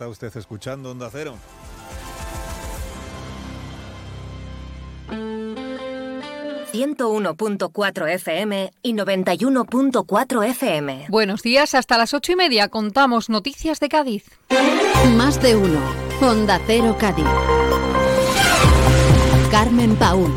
Está usted escuchando Onda Cero. ...101.4 FM y 91.4 FM. Buenos días, hasta las 8:30 contamos noticias de Cádiz. Más de uno, Onda Cero Cádiz. Carmen Paúl.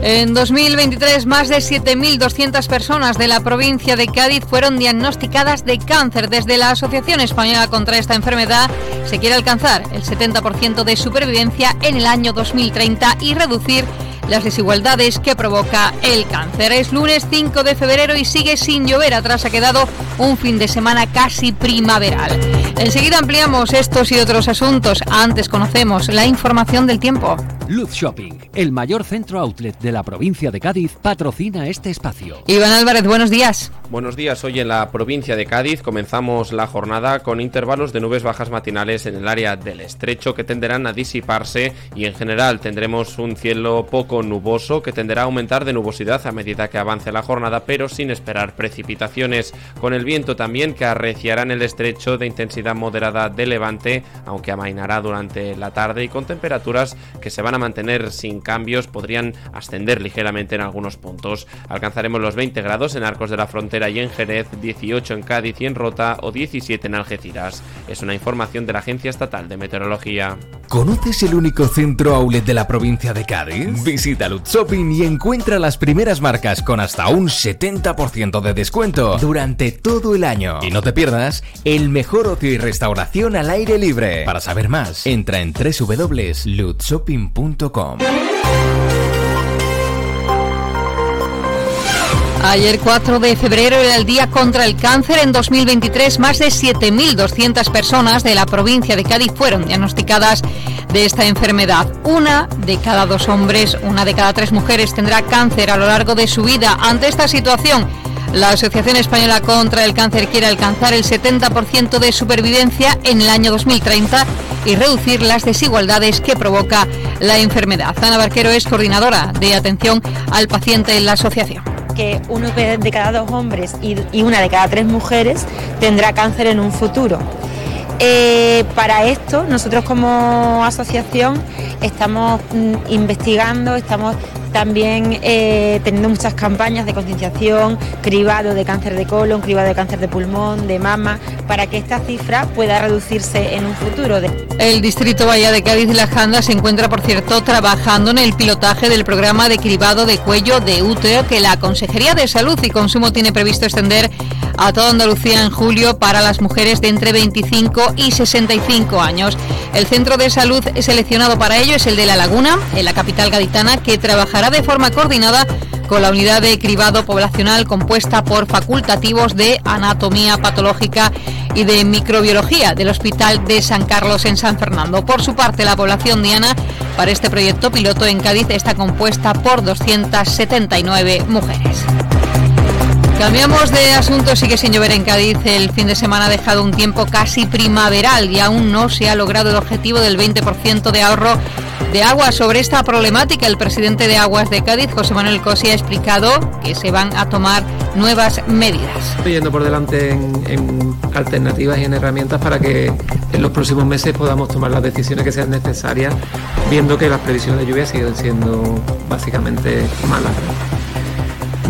En 2023, más de 7.200 personas de la provincia de Cádiz fueron diagnosticadas de cáncer. Desde la Asociación Española contra esta enfermedad se quiere alcanzar el 70% de supervivencia en el año 2030... y reducir las desigualdades que provoca el cáncer. Es lunes 5 de febrero y sigue sin llover, atrás ha quedado un fin de semana casi primaveral. Enseguida ampliamos estos y otros asuntos, antes conocemos la información del tiempo. Luz Shopping, el mayor centro outlet de la provincia de Cádiz, patrocina este espacio. Iván Álvarez, buenos días. Buenos días, hoy en la provincia de Cádiz comenzamos la jornada con intervalos de nubes bajas matinales en el área del Estrecho que tenderán a disiparse y en general tendremos un cielo poco nuboso que tenderá a aumentar de nubosidad a medida que avance la jornada, pero sin esperar precipitaciones, con el viento también que arreciará en el Estrecho de intensidad moderada de levante, aunque amainará durante la tarde y con temperaturas que se van a mantener sin cambios, podrían ascender ligeramente en algunos puntos. Alcanzaremos los 20 grados en Arcos de la Frontera y en Jerez, 18 en Cádiz y en Rota o 17 en Algeciras. Es una información de la Agencia Estatal de Meteorología. ¿Conoces el único centro outlet de la provincia de Cádiz? Visita Luz Shopping y encuentra las primeras marcas con hasta un 70% de descuento durante todo el año. Y no te pierdas el mejor ocio y restauración al aire libre. Para saber más, entra en www.luzshopping.com. Ayer 4 de febrero era el Día contra el Cáncer. En 2023, más de 7.200 personas de la provincia de Cádiz fueron diagnosticadas de esta enfermedad. Una de cada dos hombres, una de cada tres mujeres tendrá cáncer a lo largo de su vida. Ante esta situación, la Asociación Española contra el Cáncer quiere alcanzar el 70% de supervivencia en el año 2030 y reducir las desigualdades que provoca la enfermedad. Ana Barquero es coordinadora de atención al paciente en la asociación. Que uno de cada dos hombres y una de cada tres mujeres tendrá cáncer en un futuro. Para esto, nosotros como asociación estamos investigando, estamos también teniendo muchas campañas de concienciación, cribado de cáncer de colon, cribado de cáncer de pulmón, de mama, para que esta cifra pueda reducirse en un futuro. El Distrito Bahía de Cádiz y La Janda se encuentra, por cierto, trabajando en el pilotaje del programa de cribado de cuello de útero que la Consejería de Salud y Consumo tiene previsto extender a toda Andalucía en julio para las mujeres de entre 25 y 65 años. El centro de salud seleccionado para ello es el de La Laguna, en la capital gaditana, que trabajará de forma coordinada con la unidad de cribado poblacional compuesta por facultativos de anatomía patológica y de microbiología del Hospital de San Carlos en San Fernando. Por su parte, la población diana para este proyecto piloto en Cádiz está compuesta por 279 mujeres. Cambiamos de asunto, sigue sin llover en Cádiz. El fin de semana ha dejado un tiempo casi primaveral y aún no se ha logrado el objetivo del 20% de ahorro de agua. Sobre esta problemática, el presidente de Aguas de Cádiz, José Manuel Cossi, ha explicado que se van a tomar nuevas medidas. Estoy yendo por delante en alternativas y en herramientas para que en los próximos meses podamos tomar las decisiones que sean necesarias, viendo que las previsiones de lluvia siguen siendo básicamente malas.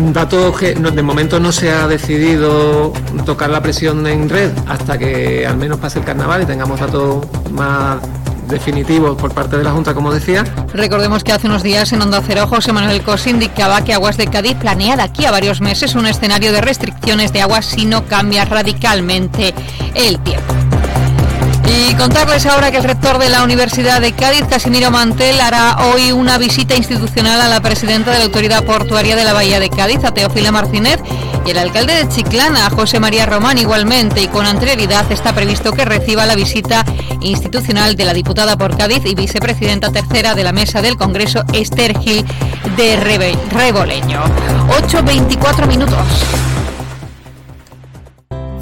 Datos que de momento no se ha decidido tocar la presión en red hasta que al menos pase el carnaval y tengamos datos más definitivos por parte de la Junta, como decía. Recordemos que hace unos días en Onda Cero, José Manuel Cossi indicaba que Aguas de Cádiz planea de aquí a varios meses un escenario de restricciones de agua si no cambia radicalmente el tiempo. Y contarles ahora que el rector de la Universidad de Cádiz, Casimiro Mantel, hará hoy una visita institucional a la presidenta de la Autoridad Portuaria de la Bahía de Cádiz, a Teofila Martínez, y el alcalde de Chiclana, a José María Román, igualmente, y con anterioridad está previsto que reciba la visita institucional de la diputada por Cádiz y vicepresidenta tercera de la Mesa del Congreso, Ester Gil de Reboleño. 8:24 minutos.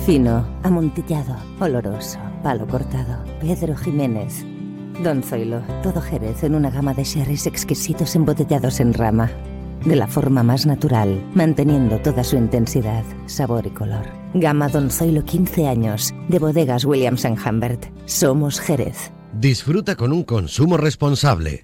Fino, amontillado, oloroso, palo cortado, Pedro Jiménez. Don Zoilo, todo Jerez en una gama de sherries exquisitos embotellados en rama. de la forma más natural, manteniendo toda su intensidad, sabor y color. Gama Don Zoilo 15 años, de bodegas Williams and Humbert. Somos Jerez. Disfruta con un consumo responsable.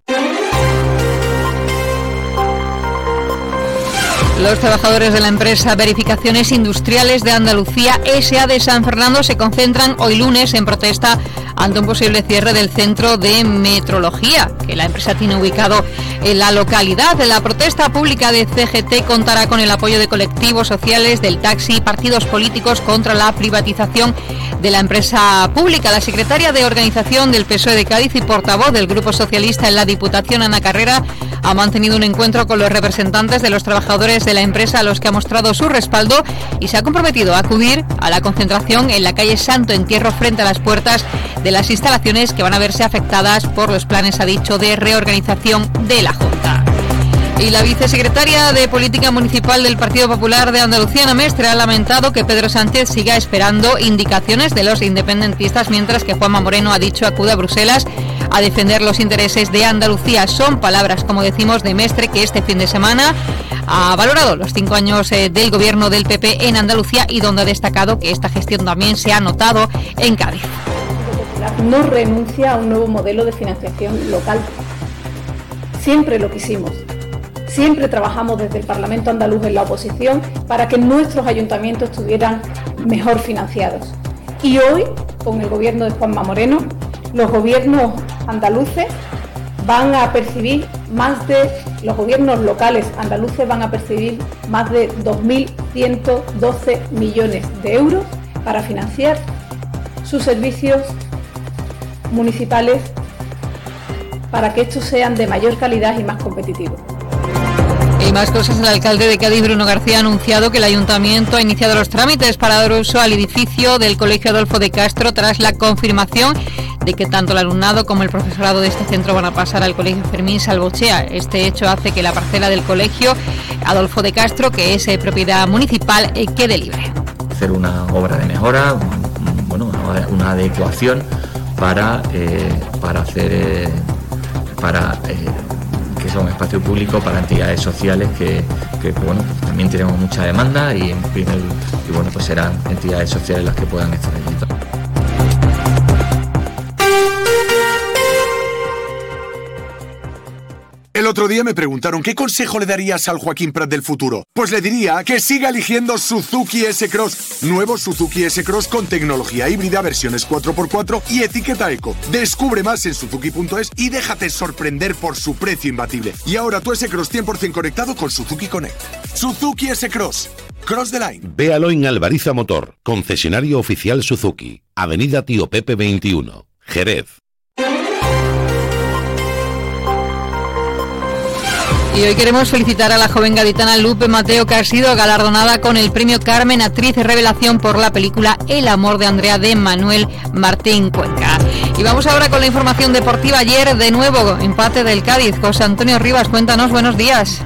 Los trabajadores de la empresa Verificaciones Industriales de Andalucía S.A. de San Fernando se concentran hoy lunes en protesta ante un posible cierre del centro de metrología que la empresa tiene ubicado en la localidad. La protesta pública de CGT contará con el apoyo de colectivos sociales, del taxi y partidos políticos contra la privatización de la empresa pública. La secretaria de Organización del PSOE de Cádiz y portavoz del Grupo Socialista en la Diputación, Ana Carrera, ha mantenido un encuentro con los representantes de los trabajadores de la empresa a los que ha mostrado su respaldo y se ha comprometido a acudir a la concentración en la calle Santo Entierro frente a las puertas de las instalaciones que van a verse afectadas por los planes, ha dicho, de reorganización de la Junta. Y la vicesecretaria de Política Municipal del Partido Popular de Andalucía, Ana Mestre, ha lamentado que Pedro Sánchez siga esperando indicaciones de los independentistas, mientras que Juanma Moreno ha dicho acude a Bruselas a defender los intereses de Andalucía. Son palabras, como decimos, de Mestre, que este fin de semana ha valorado los 5 años del gobierno del PP en Andalucía y donde ha destacado que esta gestión también se ha notado en Cádiz. No renuncia a un nuevo modelo de financiación local. Siempre lo quisimos. Siempre trabajamos desde el Parlamento andaluz en la oposición para que nuestros ayuntamientos estuvieran mejor financiados. Y hoy, con el gobierno de Juanma Moreno, los gobiernos andaluces van a percibir más de, los gobiernos locales andaluces van a percibir más de 2.112 millones de euros para financiar sus servicios municipales para que estos sean de mayor calidad y más competitivos. Y más cosas, el alcalde de Cádiz, Bruno García, ha anunciado que el ayuntamiento ha iniciado los trámites para dar uso al edificio del Colegio Adolfo de Castro tras la confirmación de que tanto el alumnado como el profesorado de este centro van a pasar al Colegio Fermín Salvochea. Este hecho hace que la parcela del Colegio Adolfo de Castro, que es propiedad municipal, quede libre. Hacer una obra de mejora, una adecuación para hacer que sea un espacio público para entidades sociales que también tenemos mucha demanda y serán entidades sociales las que puedan estar allí. El otro día me preguntaron qué consejo le darías al Joaquín Prat del futuro. Pues le diría que siga eligiendo Suzuki S-Cross. Nuevo Suzuki S-Cross con tecnología híbrida, versiones 4x4 y etiqueta eco. Descubre más en suzuki.es y déjate sorprender por su precio imbatible. Y ahora tu S-Cross 100% conectado con Suzuki Connect. Suzuki S-Cross. Cross the line. Véalo en Alvariza Motor, concesionario oficial Suzuki. Avenida Tío Pepe 21, Jerez. Y hoy queremos felicitar a la joven gaditana Lupe Mateo, que ha sido galardonada con el premio Carmen, actriz de revelación, por la película El amor de Andrea, de Manuel Martín Cuenca. Y vamos ahora con la información deportiva. Ayer, de nuevo, empate del Cádiz. José Antonio Rivas, cuéntanos, buenos días.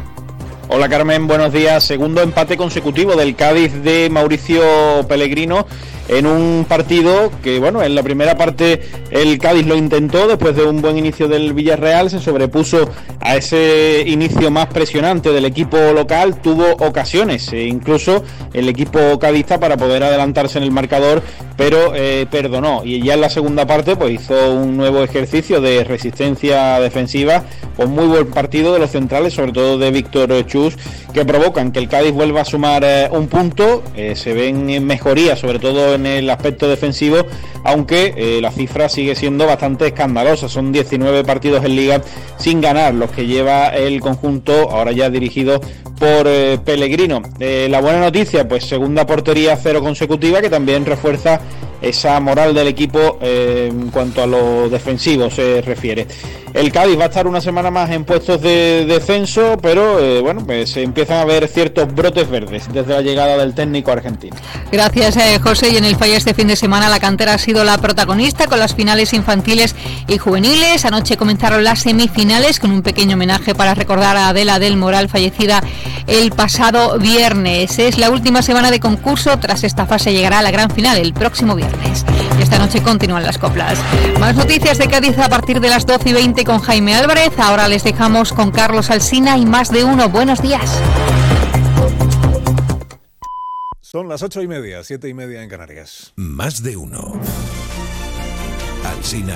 Hola Carmen, buenos días. Segundo empate consecutivo del Cádiz de Mauricio Pellegrino en un partido que, en la primera parte el Cádiz lo intentó después de un buen inicio del Villarreal, se sobrepuso a ese inicio más presionante del equipo local, tuvo ocasiones, incluso el equipo cadista, para poder adelantarse en el marcador, pero perdonó, y ya en la segunda parte hizo un nuevo ejercicio de resistencia defensiva con muy buen partido de los centrales, sobre todo de Víctor Chu, que provocan que el Cádiz vuelva a sumar un punto. Se ven mejorías, sobre todo en el aspecto defensivo, aunque la cifra sigue siendo bastante escandalosa. Son 19 partidos en Liga sin ganar los que lleva el conjunto, ahora ya dirigido por Pellegrino. La buena noticia, segunda portería cero consecutiva, que también refuerza esa moral del equipo en cuanto a lo defensivo se refiere. El Cádiz va a estar una semana más en puestos de descenso, pero se empiezan a ver ciertos brotes verdes desde la llegada del técnico argentino. Gracias, José. Y en el Falla este fin de semana la cantera ha sido la protagonista con las finales infantiles y juveniles. Anoche comenzaron las semifinales con un pequeño homenaje para recordar a Adela del Moral, fallecida el pasado viernes. Es la última semana de concurso. Tras esta fase llegará a la gran final el próximo viernes. Y esta noche continúan las coplas. Más noticias de Cádiz a partir de las 12:20. con Jaime Álvarez. Ahora les dejamos con Carlos Alsina y Más de Uno. Buenos días. Son las 8:30, 7:30 en Canarias. Más de Uno. Alsina